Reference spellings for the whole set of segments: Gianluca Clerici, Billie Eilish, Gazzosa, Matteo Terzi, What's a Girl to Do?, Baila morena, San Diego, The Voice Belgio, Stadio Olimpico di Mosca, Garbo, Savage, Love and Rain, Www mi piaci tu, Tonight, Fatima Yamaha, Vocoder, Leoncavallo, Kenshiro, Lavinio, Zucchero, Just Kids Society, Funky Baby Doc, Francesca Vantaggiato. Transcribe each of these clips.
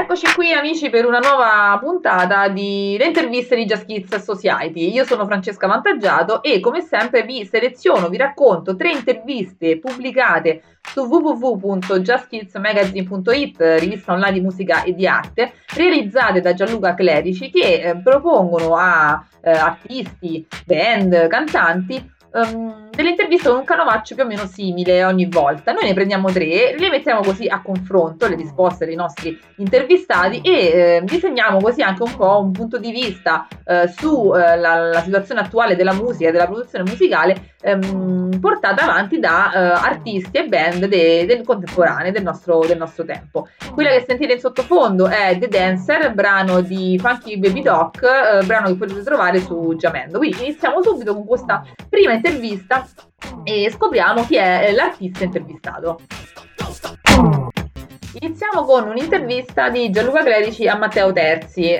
Eccoci qui amici per una nuova puntata delle interviste di Just Kids Society. Io sono Francesca Vantaggiato e come sempre vi racconto 3 interviste pubblicate su www.justkidsmagazine.it, rivista online di musica e di arte, realizzate da Gianluca Clerici, che propongono a artisti, band, cantanti delle interviste con un canovaccio più o meno simile ogni volta. Noi ne prendiamo 3, le mettiamo così a confronto, le risposte dei nostri intervistati, e disegniamo così anche un po' un punto di vista sulla situazione attuale della musica e della produzione musicale, portata avanti da artisti e band del contemporaneo, del nostro tempo. Quella che sentite in sottofondo è The Dancer, brano di Funky Baby Doc, brano che potete trovare su Jamendo. Quindi iniziamo subito con questa prima intervista e scopriamo chi è l'artista intervistato. Iniziamo con un'intervista di Gianluca Clerici a Matteo Terzi,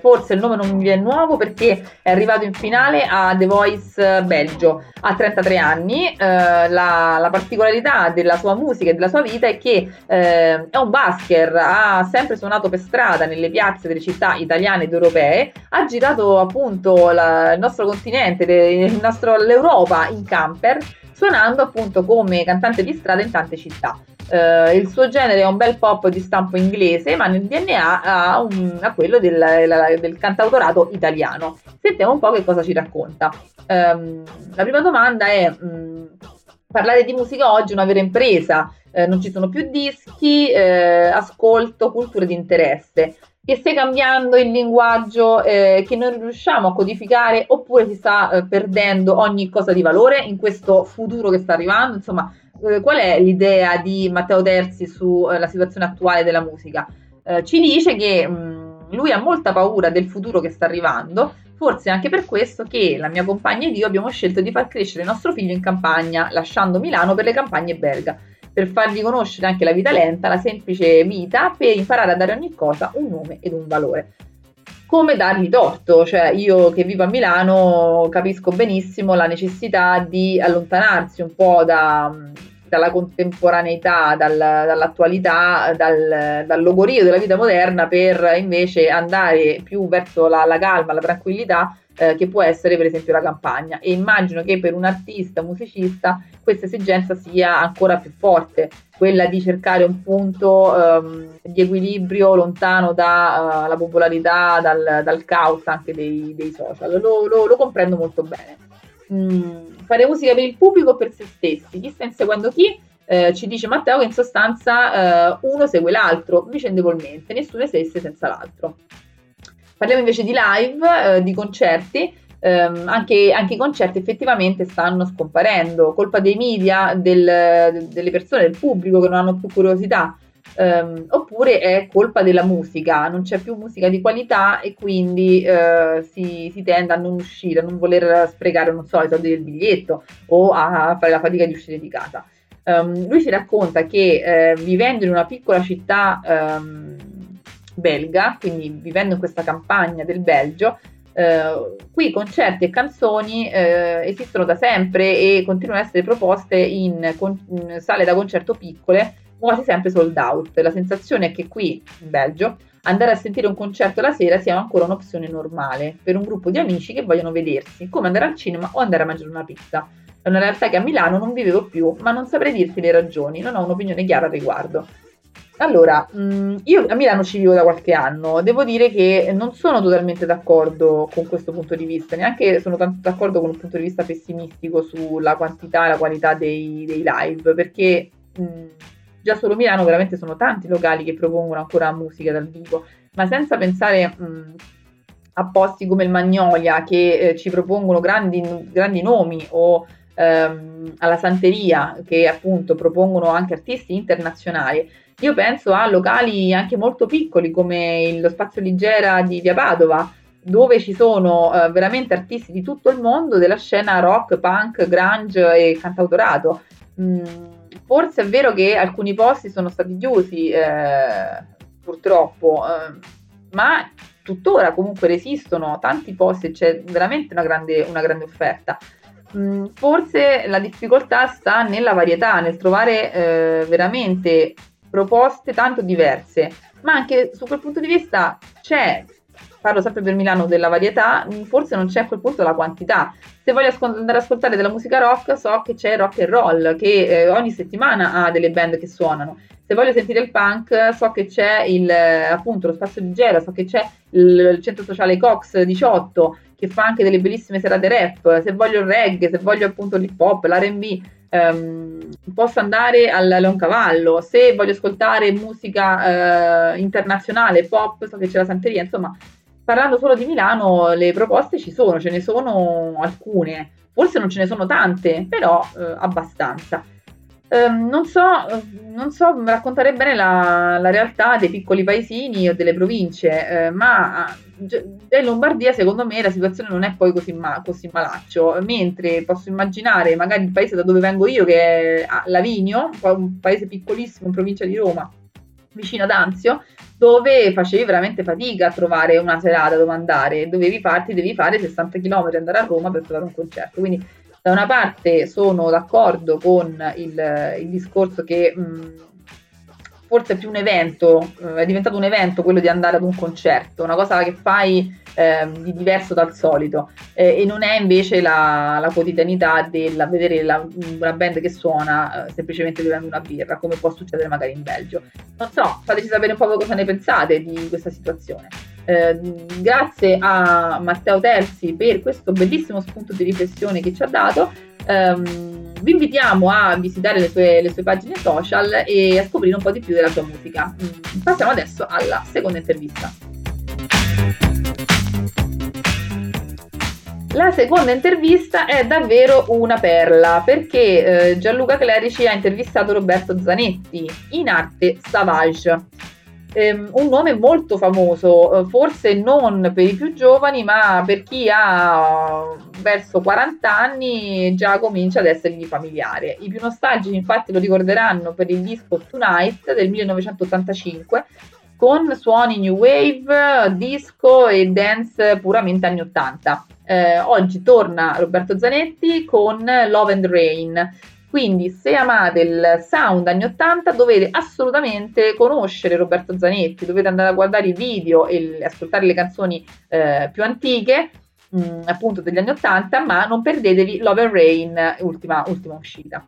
forse il nome non mi è nuovo perché è arrivato in finale a The Voice Belgio a 33 anni, la particolarità della sua musica e della sua vita è che è un busker, ha sempre suonato per strada nelle piazze delle città italiane ed europee, ha girato appunto il nostro continente, l'Europa in camper, suonando appunto come cantante di strada in tante città. Il suo genere è un bel pop di stampo inglese, ma nel DNA ha quello del cantautorato italiano. Sentiamo un po' che cosa ci racconta. La prima domanda è: parlare di musica oggi è una vera impresa, non ci sono più dischi, ascolto, culture di interesse. Che stia cambiando il linguaggio, che non riusciamo a codificare, oppure si sta perdendo ogni cosa di valore in questo futuro che sta arrivando? Insomma, qual è l'idea di Matteo Terzi sulla situazione attuale della musica? Ci dice che lui ha molta paura del futuro che sta arrivando, forse anche per questo che la mia compagna ed io abbiamo scelto di far crescere il nostro figlio in campagna, lasciando Milano per le campagne belga, per fargli conoscere anche la vita lenta, la semplice vita, per imparare a dare a ogni cosa un nome ed un valore. Come dargli torto? Cioè, io che vivo a Milano capisco benissimo la necessità di allontanarsi un po' dalla contemporaneità, dall'attualità, dal logorio della vita moderna, per invece andare più verso la calma, la tranquillità, che può essere per esempio la campagna. E immagino che per un artista, musicista, questa esigenza sia ancora più forte, quella di cercare un punto di equilibrio lontano dalla popolarità, dal caos anche dei social. Lo comprendo molto bene. Fare musica per il pubblico o per se stessi? Chi sta inseguendo chi? Ci dice Matteo che in sostanza uno segue l'altro vicendevolmente, nessuno esiste senza l'altro. Parliamo invece di live, di concerti. Anche i concerti effettivamente stanno scomparendo, colpa dei media, delle persone, del pubblico che non hanno più curiosità, oppure è colpa della musica, non c'è più musica di qualità e quindi si tende a non uscire, a non voler sprecare, non so, i soldi del biglietto o a fare la fatica di uscire di casa. Lui ci racconta che vivendo in una piccola città belga, quindi vivendo in questa campagna del Belgio, qui concerti e canzoni esistono da sempre e continuano a essere proposte in sale da concerto piccole, quasi sempre sold out. La sensazione è che qui in Belgio andare a sentire un concerto la sera sia ancora un'opzione normale per un gruppo di amici che vogliono vedersi, come andare al cinema o andare a mangiare una pizza. È una realtà che a Milano non vivevo più, ma non saprei dirti le ragioni, non ho un'opinione chiara al riguardo. Allora, io a Milano ci vivo da qualche anno, devo dire che non sono totalmente d'accordo con questo punto di vista, neanche sono tanto d'accordo con un punto di vista pessimistico sulla quantità e la qualità dei live, perché già solo Milano veramente sono tanti locali che propongono ancora musica dal vivo, ma senza pensare a posti come il Magnolia che ci propongono grandi nomi, o alla Santeria che appunto propongono anche artisti internazionali. Io penso a locali anche molto piccoli come lo Spazio Ligera di Via Padova, dove ci sono veramente artisti di tutto il mondo della scena rock, punk, grunge e cantautorato. Forse è vero che alcuni posti sono stati chiusi purtroppo, ma tuttora comunque resistono tanti posti, c'è veramente una grande offerta. Forse la difficoltà sta nella varietà, nel trovare veramente proposte tanto diverse, ma anche su quel punto di vista c'è, parlo sempre per Milano, della varietà, forse non c'è a quel punto la quantità. Se voglio andare ad ascoltare della musica rock, so che c'è rock and roll, che ogni settimana ha delle band che suonano. Se voglio sentire il punk, so che c'è appunto lo spazio di Gela, so che c'è il centro sociale Cox 18, che fa anche delle bellissime serate rap. Se voglio il reggae, se voglio appunto l'hip hop, l'R&B, posso andare al Leoncavallo. Se voglio ascoltare musica internazionale, pop, so che c'è la Santeria, insomma. Parlando solo di Milano, le proposte ci sono, ce ne sono alcune, forse non ce ne sono tante, però abbastanza. Non so raccontare bene la realtà dei piccoli paesini o delle province, ma in Lombardia secondo me la situazione non è poi così malaccio, mentre posso immaginare magari il paese da dove vengo io, che è Lavinio, un paese piccolissimo in provincia di Roma, vicino ad Anzio, dove facevi veramente fatica a trovare una serata dove andare, devi fare 60 km e andare a Roma per trovare un concerto. Quindi da una parte sono d'accordo con il discorso che forse è più un evento, è diventato un evento quello di andare ad un concerto, una cosa che fai di diverso dal solito, e non è invece la quotidianità della vedere una band che suona semplicemente bevendo una birra, come può succedere magari in Belgio. Non so, fateci sapere un po' cosa ne pensate di questa situazione. Grazie a Matteo Terzi per questo bellissimo spunto di riflessione che ci ha dato. Vi invitiamo a visitare le sue pagine social e a scoprire un po' di più della sua musica. Passiamo adesso alla seconda intervista. La seconda intervista è davvero una perla, perché Gianluca Clerici ha intervistato Roberto Zanetti, in arte Savage, un nome molto famoso, forse non per i più giovani, ma per chi ha verso 40 anni già comincia ad essergli familiare. I più nostalgici infatti lo ricorderanno per il disco Tonight del 1985, con suoni new wave, disco e dance puramente anni 80. Oggi torna Roberto Zanetti con Love and Rain, quindi se amate il sound anni 80 dovete assolutamente conoscere Roberto Zanetti, dovete andare a guardare i video e ascoltare le canzoni più antiche, appunto degli anni 80, ma non perdetevi Love and Rain, ultima uscita.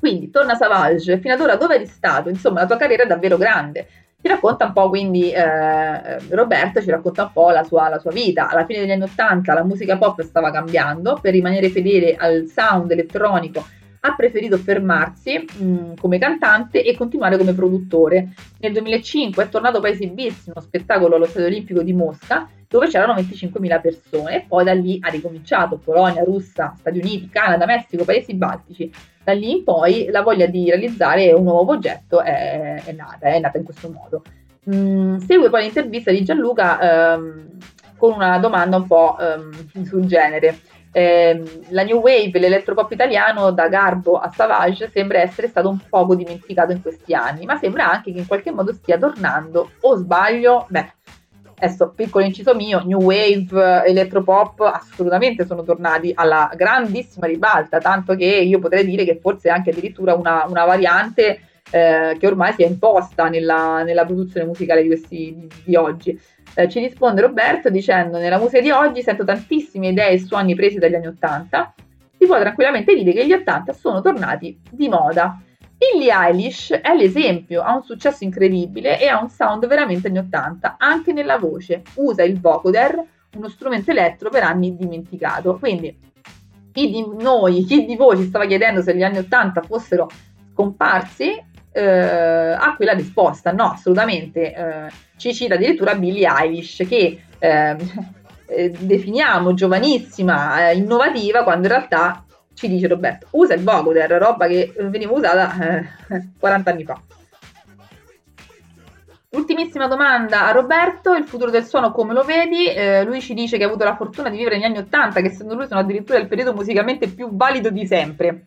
Quindi torna Savage, fino ad ora dove eri stato? Insomma, la tua carriera è davvero grande. Ci racconta un po', quindi Roberto ci racconta un po' la sua vita. Alla fine degli anni 80 la musica pop stava cambiando, per rimanere fedele al sound elettronico ha preferito fermarsi come cantante e continuare come produttore. Nel 2005 è tornato per esibirsi in uno spettacolo allo Stadio Olimpico di Mosca, dove c'erano 25.000 persone, e poi da lì ha ricominciato: Polonia, Russia, Stati Uniti, Canada, Messico, Paesi Baltici. Da lì in poi la voglia di realizzare un nuovo progetto è nata in questo modo. Segue poi l'intervista di Gianluca con una domanda un po' sul genere. La new wave, l'elettropop italiano, da Garbo a Savage, sembra essere stato un poco dimenticato in questi anni, ma sembra anche che in qualche modo stia tornando, o sbaglio? Beh, adesso, piccolo inciso mio, new wave, elettropop assolutamente sono tornati alla grandissima ribalta, tanto che io potrei dire che forse anche addirittura una variante che ormai si è imposta nella produzione musicale di oggi. Ci risponde Roberto dicendo: nella musica di oggi sento tantissime idee e suoni presi dagli anni 80, si può tranquillamente dire che gli 80 sono tornati di moda. Billie Eilish è l'esempio, ha un successo incredibile e ha un sound veramente anni 80, anche nella voce. Usa il vocoder, uno strumento elettro per anni dimenticato. Quindi chi di voi si stava chiedendo se gli anni 80 fossero scomparsi, ha quella risposta. No, assolutamente. Ci cita addirittura Billie Eilish, che definiamo giovanissima, innovativa, quando in realtà, ci dice Roberto, usa il vocoder, roba che veniva usata 40 anni fa. Ultimissima domanda a Roberto: il futuro del suono come lo vedi? Lui ci dice che ha avuto la fortuna di vivere negli anni 80, che secondo lui sono addirittura il periodo musicalmente più valido di sempre,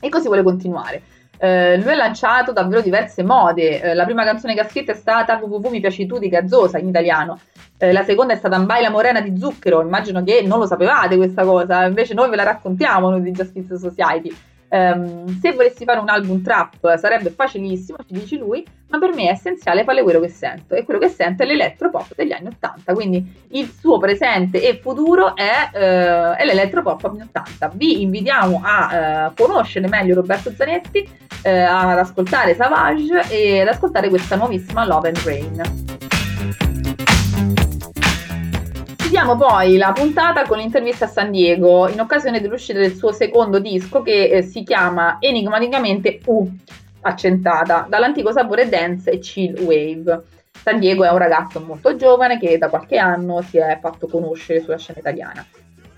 e così vuole continuare. Lui ha lanciato davvero diverse mode. La prima canzone che ha scritto è stata Www mi piaci tu di Gazzosa, in italiano. La seconda è stata Baila morena di Zucchero, immagino che non lo sapevate questa cosa, invece noi ve la raccontiamo, noi di Just Kids Society. Se volessi fare un album trap sarebbe facilissimo, ci dice lui, ma per me è essenziale fare quello che sento, e quello che sento è l'elettropop degli anni 80, quindi il suo presente e futuro è l'elettropop anni 80. Vi invitiamo a conoscere meglio Roberto Zanetti, ad ascoltare Savage e ad ascoltare questa nuovissima Love and Rain. Chiudiamo poi la puntata con l'intervista a San Diego in occasione dell'uscita del suo secondo disco, che si chiama enigmaticamente U, accentata, dall'antico sapore dance e chill wave. San Diego è un ragazzo molto giovane che da qualche anno si è fatto conoscere sulla scena italiana.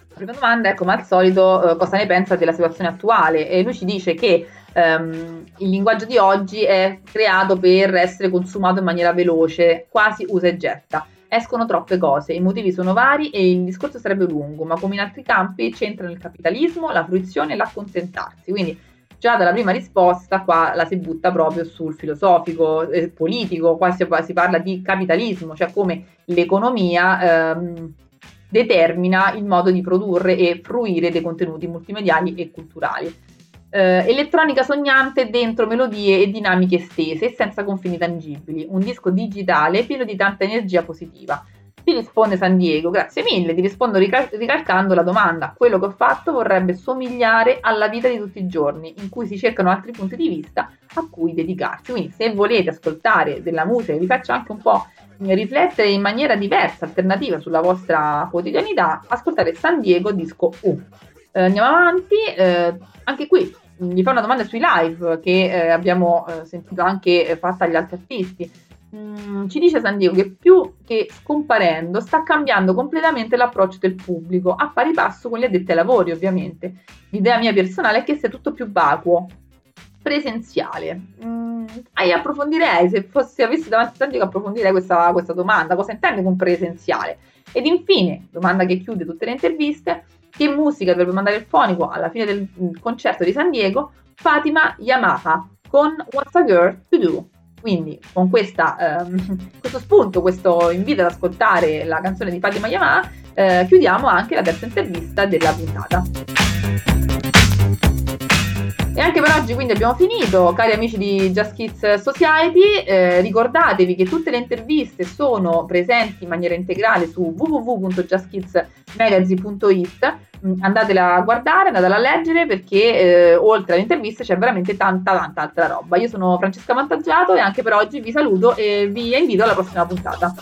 La prima domanda è, come al solito, cosa ne pensa della situazione attuale, e lui ci dice che il linguaggio di oggi è creato per essere consumato in maniera veloce, quasi usa e getta. Escono troppe cose, i motivi sono vari e il discorso sarebbe lungo, ma come in altri campi c'entrano il capitalismo, la fruizione e l'accontentarsi. Quindi già dalla prima risposta qua la si butta proprio sul filosofico, politico. Qua si parla di capitalismo, cioè come l'economia determina il modo di produrre e fruire dei contenuti multimediali e culturali. Elettronica sognante dentro melodie e dinamiche estese e senza confini tangibili, un disco digitale pieno di tanta energia positiva. Ti risponde San Diego: grazie mille, ti rispondo ricalcando la domanda, quello che ho fatto vorrebbe somigliare alla vita di tutti i giorni in cui si cercano altri punti di vista a cui dedicarsi. Quindi se volete ascoltare della musica che vi faccia anche un po' riflettere in maniera diversa, alternativa sulla vostra quotidianità, ascoltate San Diego disco U. Andiamo avanti, anche qui gli fa una domanda sui live che abbiamo sentito anche fatta agli altri artisti. Ci dice San Diego che più che scomparendo sta cambiando completamente l'approccio del pubblico, a pari passo con gli addetti ai lavori ovviamente. L'idea mia personale è che sia tutto più vacuo, presenziale. Approfondirei, se avessi davanti a San Diego approfondirei questa domanda, cosa intende con presenziale. Ed infine, domanda che chiude tutte le interviste: che musica dovrebbe mandare il fonico alla fine del concerto di San Diego? Fatima Yamaha con What's a Girl to Do? Quindi con questo spunto, questo invito ad ascoltare la canzone di Fatima Yamaha, chiudiamo anche la terza intervista della puntata. E anche per oggi quindi abbiamo finito, cari amici di Just Kids Society. Ricordatevi che tutte le interviste sono presenti in maniera integrale su www.justkidsmagazine.it. Andatela a guardare, andatela a leggere, perché oltre alle interviste c'è veramente tanta altra roba. Io sono Francesca Vantaggiato e anche per oggi vi saluto e vi invito alla prossima puntata.